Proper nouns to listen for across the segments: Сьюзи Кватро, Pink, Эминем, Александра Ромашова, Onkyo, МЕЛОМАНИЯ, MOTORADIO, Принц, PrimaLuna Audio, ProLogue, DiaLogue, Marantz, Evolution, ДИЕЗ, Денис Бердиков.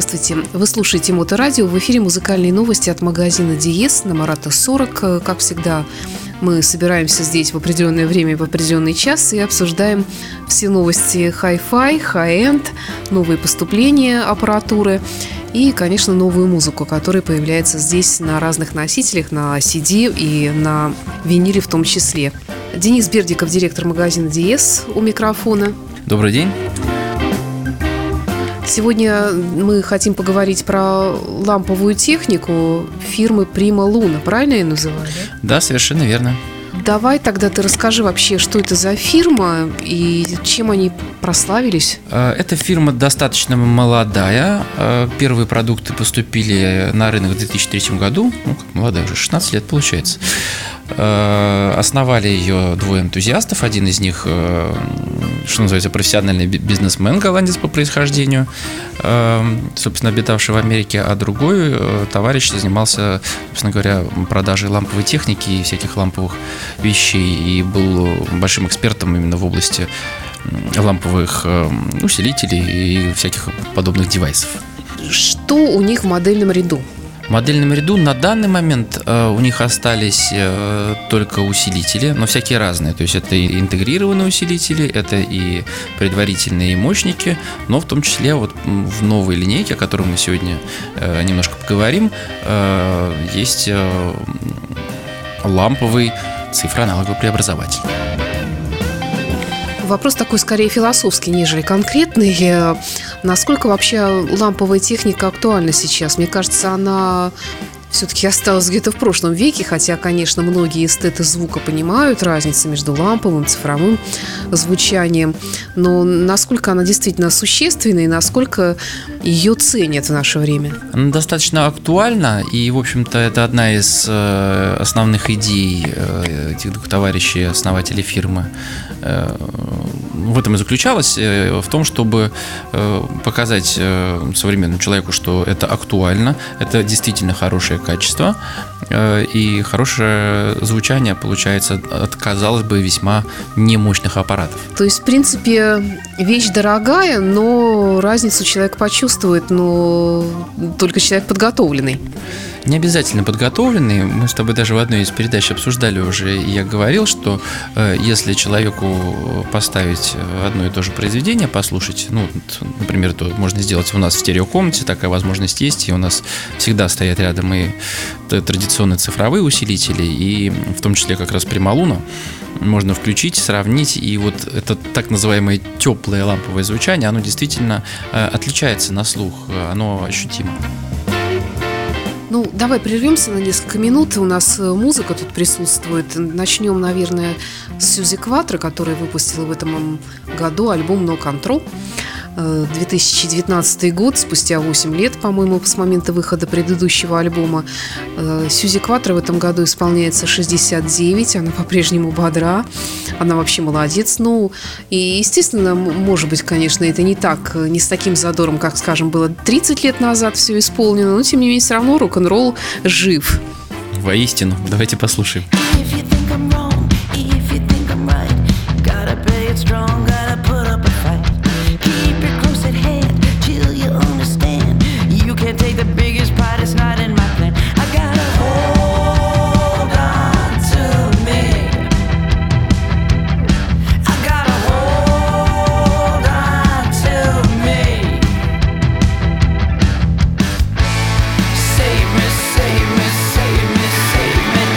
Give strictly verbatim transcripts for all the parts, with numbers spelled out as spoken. Здравствуйте! Вы слушаете Моторадио. В эфире музыкальные новости от магазина «ДИЕЗ» на Марата сорок. Как всегда, мы собираемся здесь в определенное время и в определенный час и обсуждаем все новости хай-фай, хай-энд, новые поступления аппаратуры и, конечно, новую музыку, которая появляется здесь на разных носителях, на си ди и на виниле в том числе. Денис Бердиков, директор магазина «ДИЕЗ», у микрофона. Добрый день! Сегодня мы хотим поговорить про ламповую технику фирмы PrimaLuna, правильно я называю? Да, совершенно верно. Давай тогда ты расскажи вообще, что это за фирма и чем они прославились. Эта фирма достаточно молодая. Первые продукты поступили на рынок в две тысячи третьем году. Ну, как молодая, уже шестнадцать лет получается. Основали ее двое энтузиастов. Один из них, что называется, профессиональный бизнесмен, голландец по происхождению, собственно, обитавший в Америке, а другой товарищ занимался, собственно говоря, продажей ламповой техники и всяких ламповых вещей и был большим экспертом именно в области ламповых усилителей и всяких подобных девайсов. Что у них в модельном ряду? В модельном ряду на данный момент у них остались только усилители, но всякие разные. То есть это и интегрированные усилители, это и предварительные мощники, но в том числе вот в новой линейке, о которой мы сегодня немножко поговорим, есть ламповый цифроаналоговый преобразователь. Вопрос такой скорее философский, нежели конкретный. Насколько вообще ламповая техника актуальна сейчас? Мне кажется, она все-таки осталась где-то в прошлом веке, хотя, конечно, многие эстеты звука понимают разницу между ламповым и цифровым звучанием. Но насколько она действительно существенна и насколько ее ценят в наше время? Она достаточно актуальна, и, в общем-то, это одна из основных идей этих двух товарищей, основателей фирмы. В этом и заключалось, в том, чтобы показать современному человеку, что это актуально, это действительно хорошее качество и хорошее звучание получается от, казалось бы, весьма немощных аппаратов. То есть, в принципе, вещь дорогая, но разницу человек почувствует, но только человек подготовленный. Не обязательно подготовленный. Мы с тобой даже в одной из передач обсуждали уже, и я говорил, что э, если человеку поставить одно и то же произведение, послушать, ну, например, то можно сделать у нас в стереокомнате, такая возможность есть, и у нас всегда стоят рядом и традиционные цифровые усилители, и в том числе как раз PrimaLuna. Можно включить, сравнить, и вот это так называемое теплое ламповое звучание, оно действительно э, отличается на слух, оно ощутимо. Ну, давай прервемся на несколько минут. У нас музыка тут присутствует. Начнем, наверное, с Сьюзи Кватро, которая выпустила в этом году альбом «No Control». две тысячи девятнадцатый год, спустя восемь лет, по-моему, с момента выхода предыдущего альбома. Сьюзи Кватро в этом году исполняется шестьдесят девять, она по-прежнему бодра, она вообще молодец. Ну, и, естественно, может быть, конечно, это не так, не с таким задором, как, скажем, было тридцать лет назад все исполнено, но, тем не менее, все равно рок-н-ролл жив. Воистину, давайте послушаем. Save me, save me, save me, save me.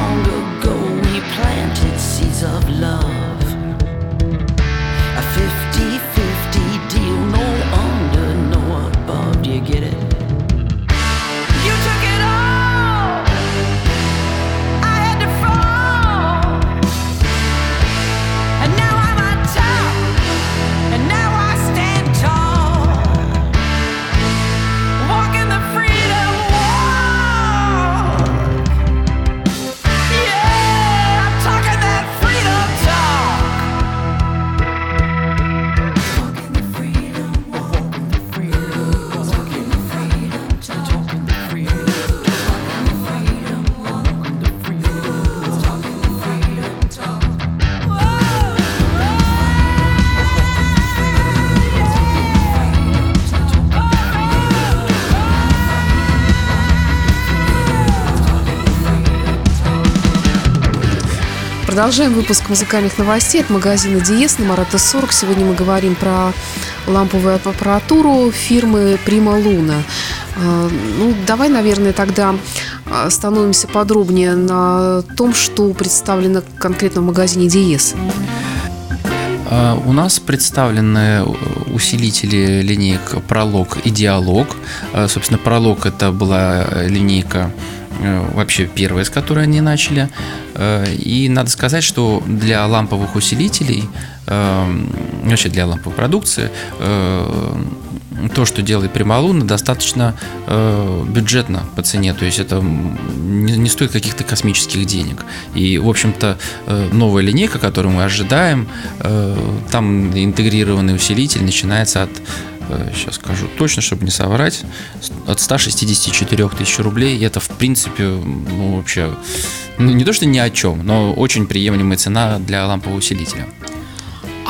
Продолжаем выпуск музыкальных новостей от магазина «ДИЕЗ» на Марантz сорок. Сегодня мы говорим про ламповую аппаратуру фирмы «PrimaLuna». Ну, давай, наверное, тогда остановимся подробнее на том, что представлено конкретно в магазине «ДИЕЗ». У нас представлены усилители линейка ProLogue и DiaLogue. Собственно, ProLogue — это была линейка вообще первая, с которой они начали. И надо сказать, что для ламповых усилителей, вообще для ламповой продукции, то, что делает PrimaLuna, достаточно э, бюджетно по цене, то есть это не, не стоит каких-то космических денег. И, в общем-то, э, новая линейка, которую мы ожидаем, э, там интегрированный усилитель начинается от, э, сейчас скажу точно, чтобы не соврать, от ста шестидесяти четырёх тысяч рублей. И это, в принципе, ну, вообще, ну, не то, что ни о чем, но очень приемлемая цена для лампового усилителя.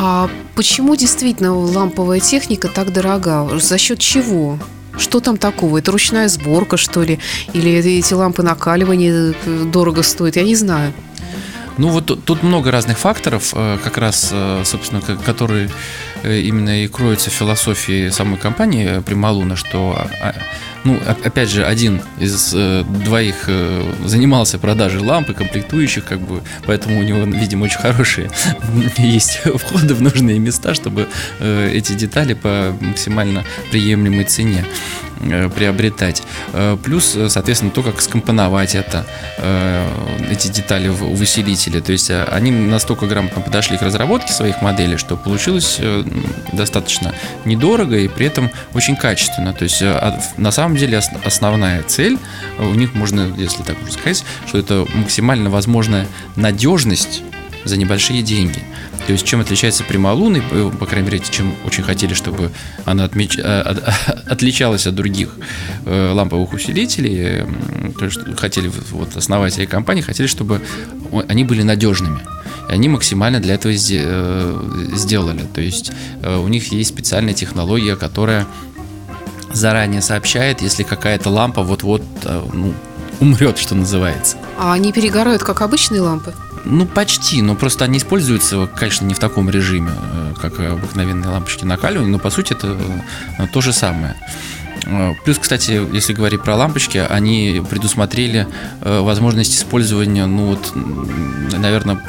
А почему действительно ламповая техника так дорога? За счет чего? Что там такого? Это ручная сборка, что ли? Или эти лампы накаливания дорого стоят? Я не знаю. Ну вот тут много разных факторов, как раз, собственно, которые именно и кроются в философии самой компании PrimaLuna, что, ну, опять же, один из двоих занимался продажей ламп и комплектующих, как бы, поэтому у него, видимо, очень хорошие есть входы в нужные места, чтобы эти детали по максимально приемлемой цене приобретать. Плюс, соответственно, то, как скомпоновать это, эти детали в усилителе. То есть они настолько грамотно подошли к разработке своих моделей, что получилось достаточно недорого и при этом очень качественно. То есть на самом деле основная цель у них, можно, если так уже сказать, что это максимально возможная надежность за небольшие деньги. То есть чем отличается PrimaLuna, по крайней мере, чем очень хотели, чтобы она отмеч... отличалась от других ламповых усилителей, то есть хотели, вот основатели компании хотели, чтобы они были надежными. И они максимально для этого сделали. То есть у них есть специальная технология, которая заранее сообщает, если какая-то лампа вот-вот, ну, умрет, что называется. А они перегорают, как обычные лампы? Ну, почти, но просто они используются, конечно, не в таком режиме, как обыкновенные лампочки накаливания, но, по сути, это то же самое. Плюс, кстати, если говорить про лампочки, они предусмотрели возможность использования, ну, вот, наверное,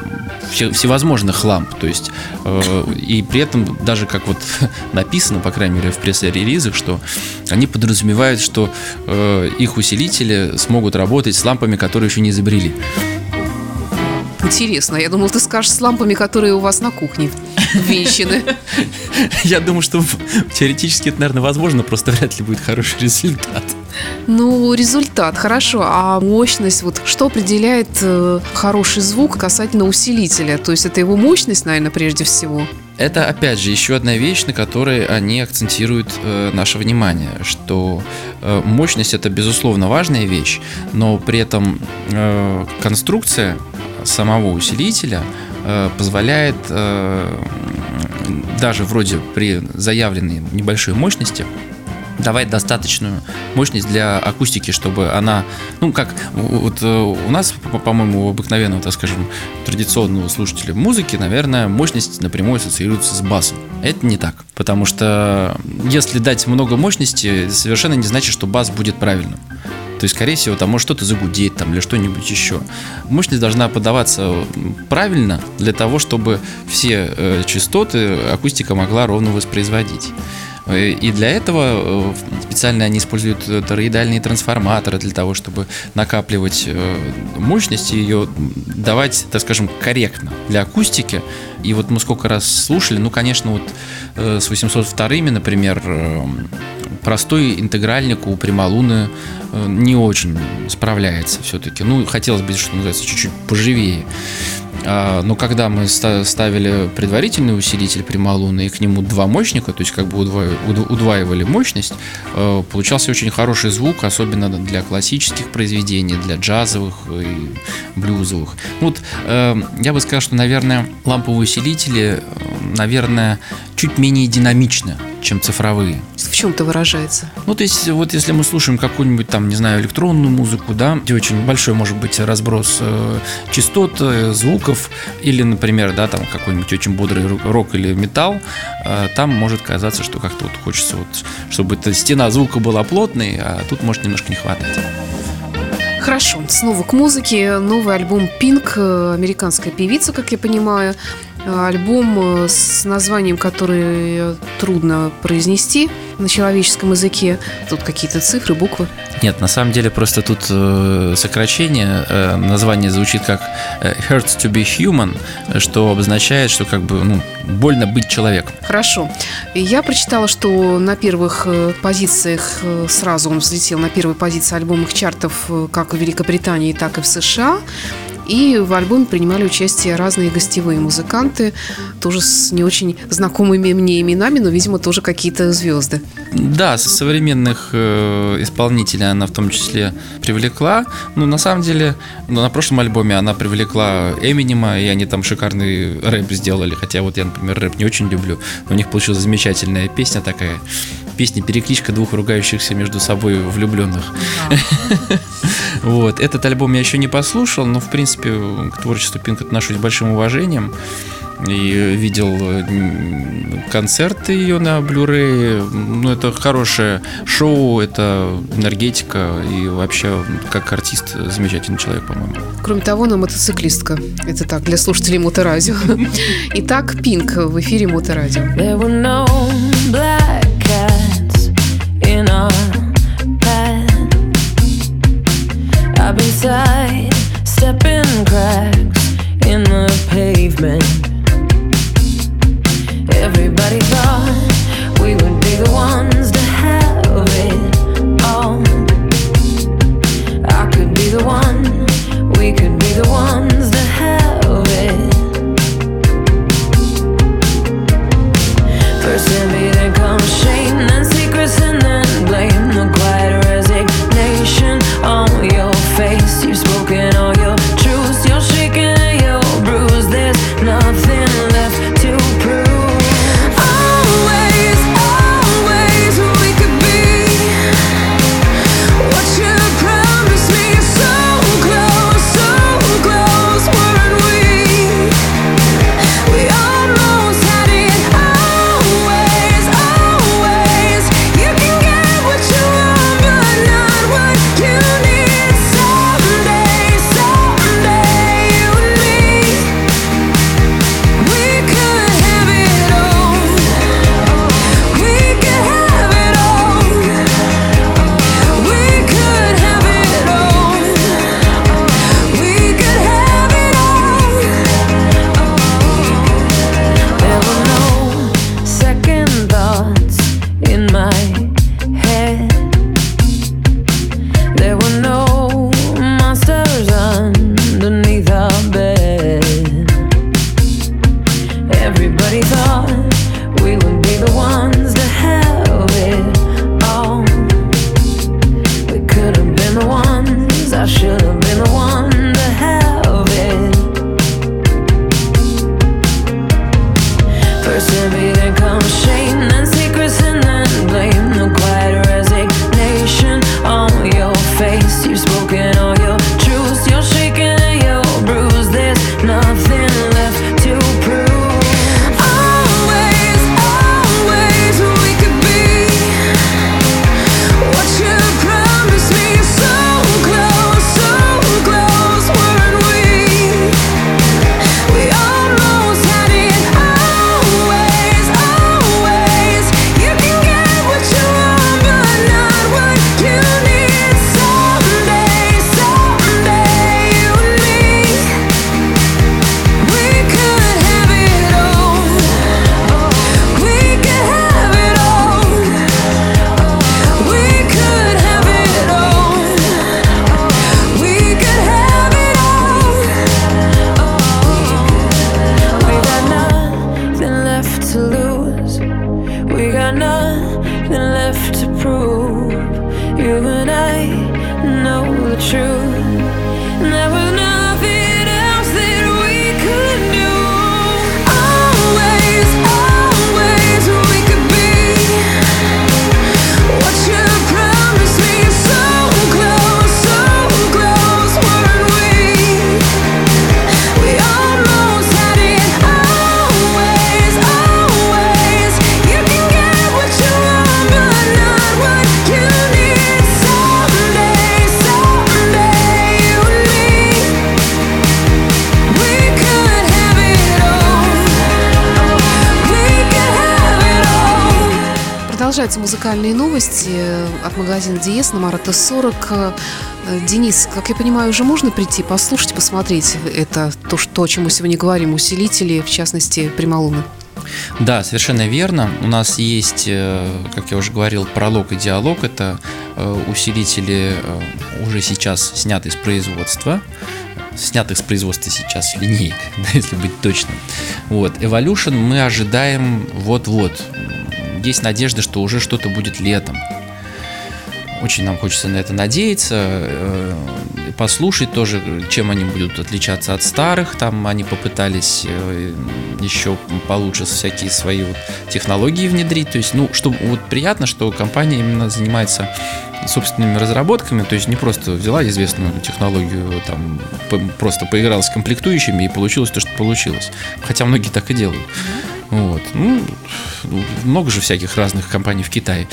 всевозможных ламп. То есть, и при этом, даже как вот написано, по крайней мере, в пресс-релизах, что они подразумевают, что их усилители смогут работать с лампами, которые еще не изобрели. Интересно, я думал, ты скажешь с лампами, которые у вас на кухне вещены. Я думаю, что теоретически это, наверное, возможно, просто вряд ли будет хороший результат. Ну, результат, хорошо. А мощность, вот что определяет э, хороший звук касательно усилителя? То есть это его мощность, наверное, прежде всего? Это, опять же, еще одна вещь, на которой они акцентируют э, наше внимание, что э, мощность — это, безусловно, важная вещь, но при этом э, конструкция самого усилителя э, позволяет э, даже вроде при заявленной небольшой мощности давать достаточную мощность для акустики, чтобы она, ну, как вот у нас, по-моему, у обыкновенного, так скажем, традиционного слушателя музыки, наверное, мощность напрямую ассоциируется с басом. Это не так, потому что если дать много мощности, совершенно не значит, что бас будет правильным. То есть, скорее всего, там может что-то загудеть там, или что-нибудь еще. Мощность должна подаваться правильно для того, чтобы все частоты акустика могла ровно воспроизводить. И для этого специально они используют тороидальные трансформаторы для того, чтобы накапливать мощность и ее давать, так скажем, корректно для акустики. И вот мы сколько раз слушали, ну, конечно, вот с восемьсот вторыми, например, простой интегральник у PrimaLuna не очень справляется все-таки. Ну, хотелось бы, что называется, чуть-чуть поживее. Но когда мы ставили предварительный усилитель PrimaLuna и к нему два мощника, то есть как бы удваивали мощность, получался очень хороший звук, особенно для классических произведений, для джазовых и блюзовых. Вот я бы сказал, что, наверное, ламповые усилители, наверное, чуть менее динамичны чем цифровые. В чем-то выражается? Ну, то есть, вот если мы слушаем какую-нибудь там, не знаю, электронную музыку, да, где очень большой может быть разброс э, частот, э, звуков, или, например, да, там какой-нибудь очень бодрый рок или металл, э, там может казаться, что как-то вот хочется, вот, чтобы эта стена звука была плотной, а тут может немножко не хватать. Хорошо, снова к музыке. Новый альбом Pink, американская певица, как я понимаю. Альбом с названием, которое трудно произнести на человеческом языке. Тут какие-то цифры, буквы. Нет, на самом деле просто тут э, сокращение. Э, название звучит как «Hurts to be human», что обозначает, что как бы ну, больно быть человеком. Хорошо. Я прочитала, что на первых позициях сразу он взлетел на первой позиции альбомных чартов как в Великобритании, так и в США. И в альбоме принимали участие разные гостевые музыканты, тоже с не очень знакомыми мне именами, но, видимо, тоже какие-то звезды. Да, современных э, исполнителей она в том числе привлекла. Ну, на самом деле, ну, на прошлом альбоме она привлекла Эминема, и они там шикарный рэп сделали. Хотя вот я, например, рэп не очень люблю, но у них получилась замечательная песня такая. Песня-перекличка двух ругающихся между собой влюбленных. Вот. Этот альбом я еще не послушал, но, в принципе, к творчеству Pink отношусь с большим уважением. И видел концерты ее на Blu-ray. Ну, это хорошее шоу, это энергетика. И вообще, как артист, замечательный человек, по-моему. Кроме того, она мотоциклистка. Это так, для слушателей Моторадио. Итак, Pink в эфире Моторадио. In our path, I've been tight, stepping cracks in the pavement. Everybody thought we would be the ones to have it all. I could be the one, we could be the ones to have it. First let me then come shame, then secrets and then blame, the quiet resignation on your face. You've spoken all your truths, you're shaking and you're bruised. There's nothing left to prove. Always, always we could be what you promised me. So close, so close weren't we? We almost had it. Always, always you can get what you want, but not what you need. Someday, someday you and me, we could have it all. We could have it all. We could have it all. We could have it all. There were no second thoughts in my head. There were no monsters underneath our bed. Everybody thought we would be the ones to have it all. We could have been the ones, I should have been the one to have it. First envy, then comes shame, then secrets and then blame. The quiet resignation on your face. You've spoken all your truths, you're shaking and you're bruised. There's nothing left to prove. Always, always we could be what you promised me. So close, so close weren't we? We almost had it. Always, always Продолжаются музыкальные новости от магазина «Диез» на Марата сорок. Денис, как я понимаю, уже можно прийти, послушать, посмотреть это, то, что, о чем мы сегодня говорим, усилители, в частности, «PrimaLuna». Да, совершенно верно. У нас есть, как я уже говорил, ProLogue и DiaLogue. Это усилители, уже сейчас сняты с производства. Снятых с производства сейчас линейка, да, если быть точным. Вот. Evolution мы ожидаем вот-вот. Есть надежда, что уже что-то будет летом. Очень нам хочется на это надеяться. Послушать тоже, чем они будут отличаться от старых. Там они попытались еще получше всякие свои вот технологии внедрить. То есть, ну, что, вот приятно, что компания именно занимается собственными разработками, то есть не просто взяла известную технологию, там, по- просто поиграла с комплектующими и получилось то, что получилось. Хотя многие так и делают. Вот. Ну, много же всяких разных компаний в Китае.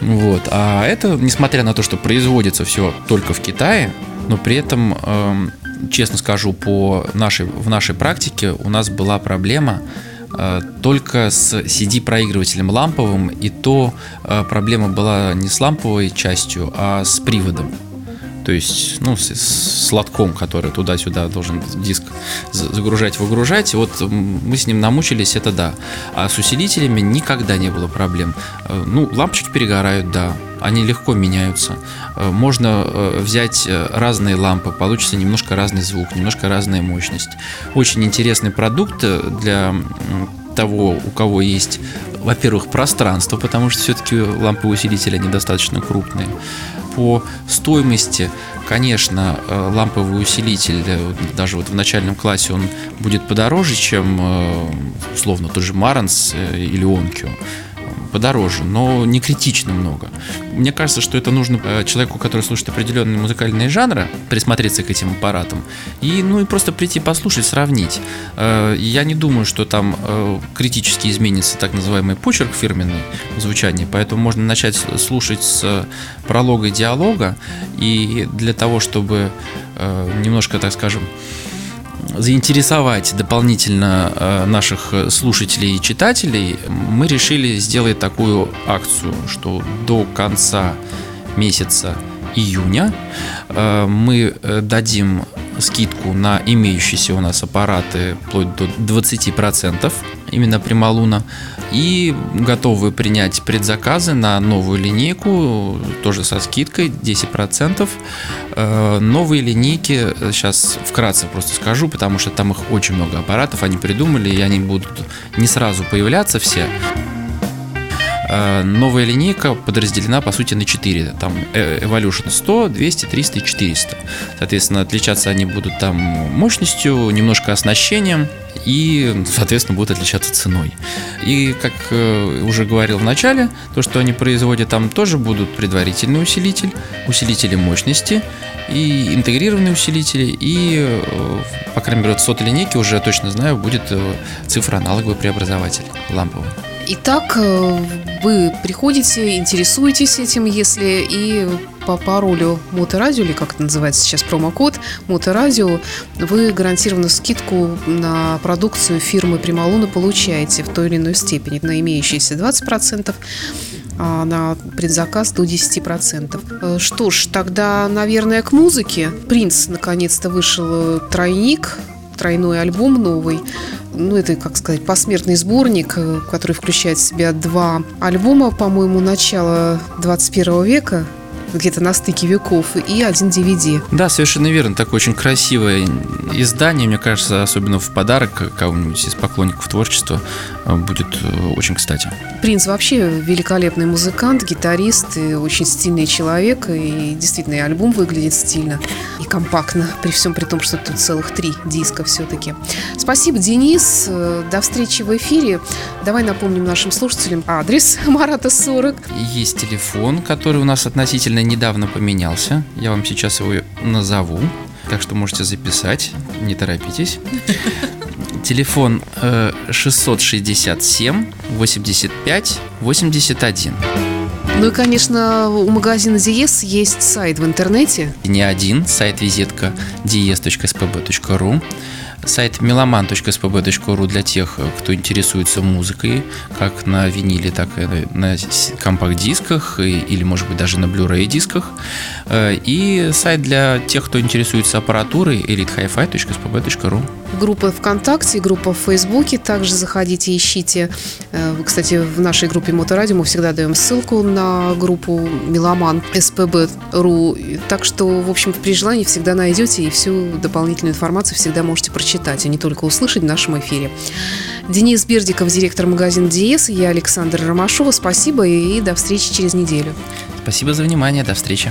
Вот. А это, несмотря на то, что производится все только в Китае, но при этом, э, честно скажу, по нашей, в нашей практике у нас была проблема э, только с си ди-проигрывателем ламповым, и то э, проблема была не с ламповой частью, а с приводом. То есть, ну, с, с лотком, который туда-сюда должен диск загружать-выгружать. Вот мы с ним намучились, это да. А с усилителями никогда не было проблем. Ну, лампочки перегорают, да. Они легко меняются. Можно взять разные лампы, получится немножко разный звук, немножко разная мощность. Очень интересный продукт для того, у кого есть, во-первых, пространство, потому что все-таки лампы усилителя недостаточно крупные. По стоимости, конечно, ламповый усилитель, даже вот в начальном классе он будет подороже, чем, условно, тот же Marantz или Onkyo. Подороже, но не критично много. Мне кажется, что это нужно человеку, который слушает определенные музыкальные жанры, присмотреться к этим аппаратам и, ну, и просто прийти послушать, сравнить. Я не думаю, что там критически изменится так называемый почерк фирменный звучания, поэтому можно начать слушать с пролога и диалога, и для того, чтобы немножко, так скажем, заинтересовать дополнительно наших слушателей и читателей, мы решили сделать такую акцию, что до конца месяца июня мы дадим скидку на имеющиеся у нас аппараты вплоть до двадцать процентов, именно PrimaLuna, и готовы принять предзаказы на новую линейку, тоже со скидкой десять процентов. Новые линейки, сейчас вкратце просто скажу, потому что там их очень много аппаратов, они придумали, и они будут не сразу появляться все. Новая линейка подразделена, по сути, на четыре. Там Evolution сто, двести, триста и четыреста. Соответственно, отличаться они будут там мощностью, немножко оснащением и, соответственно, будут отличаться ценой. И, как уже говорил в начале, то, что они производят, там тоже будут предварительный усилитель, усилители мощности и интегрированные усилители. И, по крайней мере, в сотый линейке, уже точно знаю, будет цифроаналоговый преобразователь ламповый. Итак, вы приходите, интересуетесь этим, если и по паролю MOTORADIO, или как это называется сейчас, промокод MOTORADIO, вы гарантированно скидку на продукцию фирмы PrimaLuna получаете в той или иной степени, на имеющиеся двадцать процентов, а на предзаказ до десять процентов. Что ж, тогда, наверное, к музыке. «Принц» наконец-то вышел тройник, тройной альбом новый. Ну, это, как сказать, посмертный сборник, который включает в себя два альбома, по-моему, начала двадцать первого века, где-то на стыке веков, и один ди ви ди. Да, совершенно верно. Такое очень красивое издание, мне кажется, особенно в подарок кому-нибудь из поклонников творчества будет очень кстати. Принц вообще великолепный музыкант, гитарист, и очень стильный человек, и действительно и альбом выглядит стильно и компактно, при всем при том, что тут целых три диска все-таки. Спасибо, Денис. До встречи в эфире. Давай напомним нашим слушателям адрес Марата сорок. Есть телефон, который у нас относительно недавно поменялся. Я вам сейчас его назову, так что можете записать, не торопитесь. Телефон шестьсот шестьдесят семь, восемьдесят пять, восемьдесят один. Ну и, конечно, у магазина «Диез» есть сайт в интернете. Не один, сайт-визитка диез точка эс пэ бэ точка ру. Сайт меломан точка эс пэ бэ точка ру для тех, кто интересуется музыкой, как на виниле, так и на компакт-дисках, или, может быть, даже на Blu-ray дисках. И сайт для тех, кто интересуется аппаратурой, элит хай фай точка эс пэ бэ точка ру. Группа ВКонтакте, группа в Фейсбуке. Также заходите, ищите. Кстати, в нашей группе Моторадио мы всегда даем ссылку на группу меломан точка эс пэ бэ точка ру. Так что, в общем, при желании всегда найдете, и всю дополнительную информацию всегда можете прочитать, а не только услышать в нашем эфире. Денис Бердиков, директор магазина «ДИЕЗ», я Александра Ромашова. Спасибо и до встречи через неделю. Спасибо за внимание. До встречи.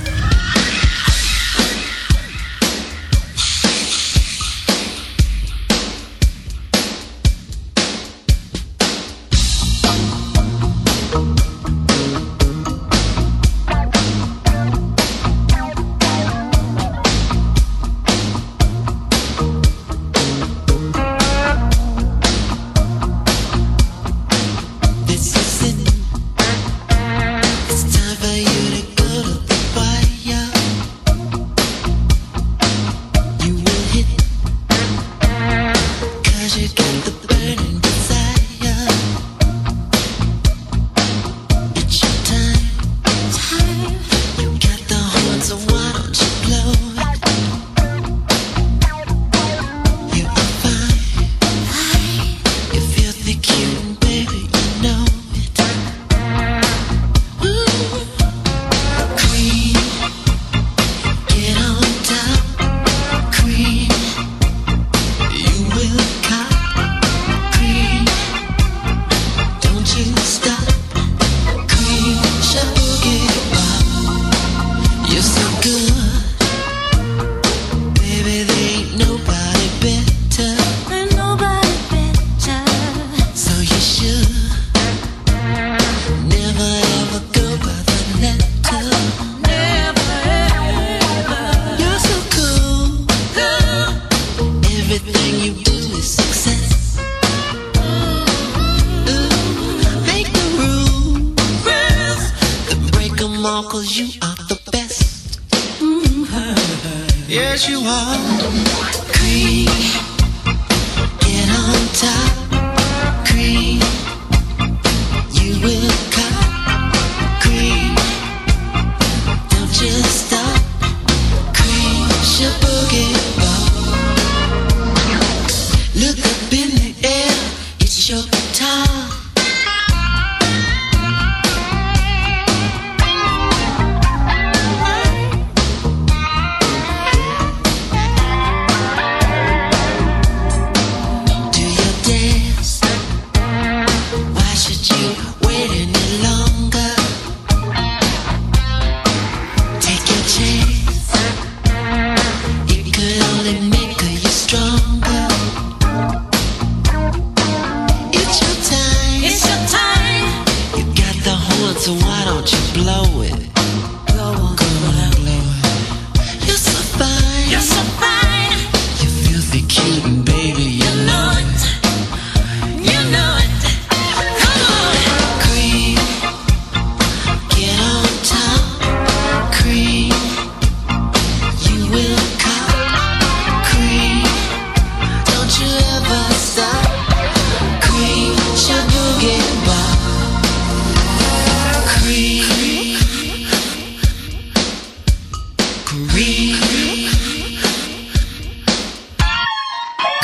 Creep,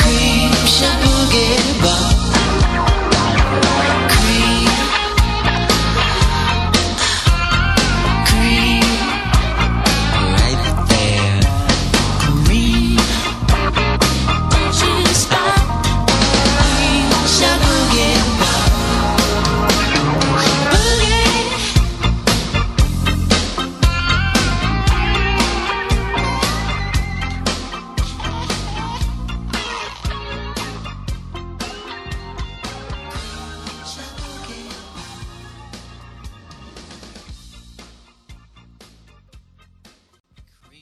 creep, creep, creep,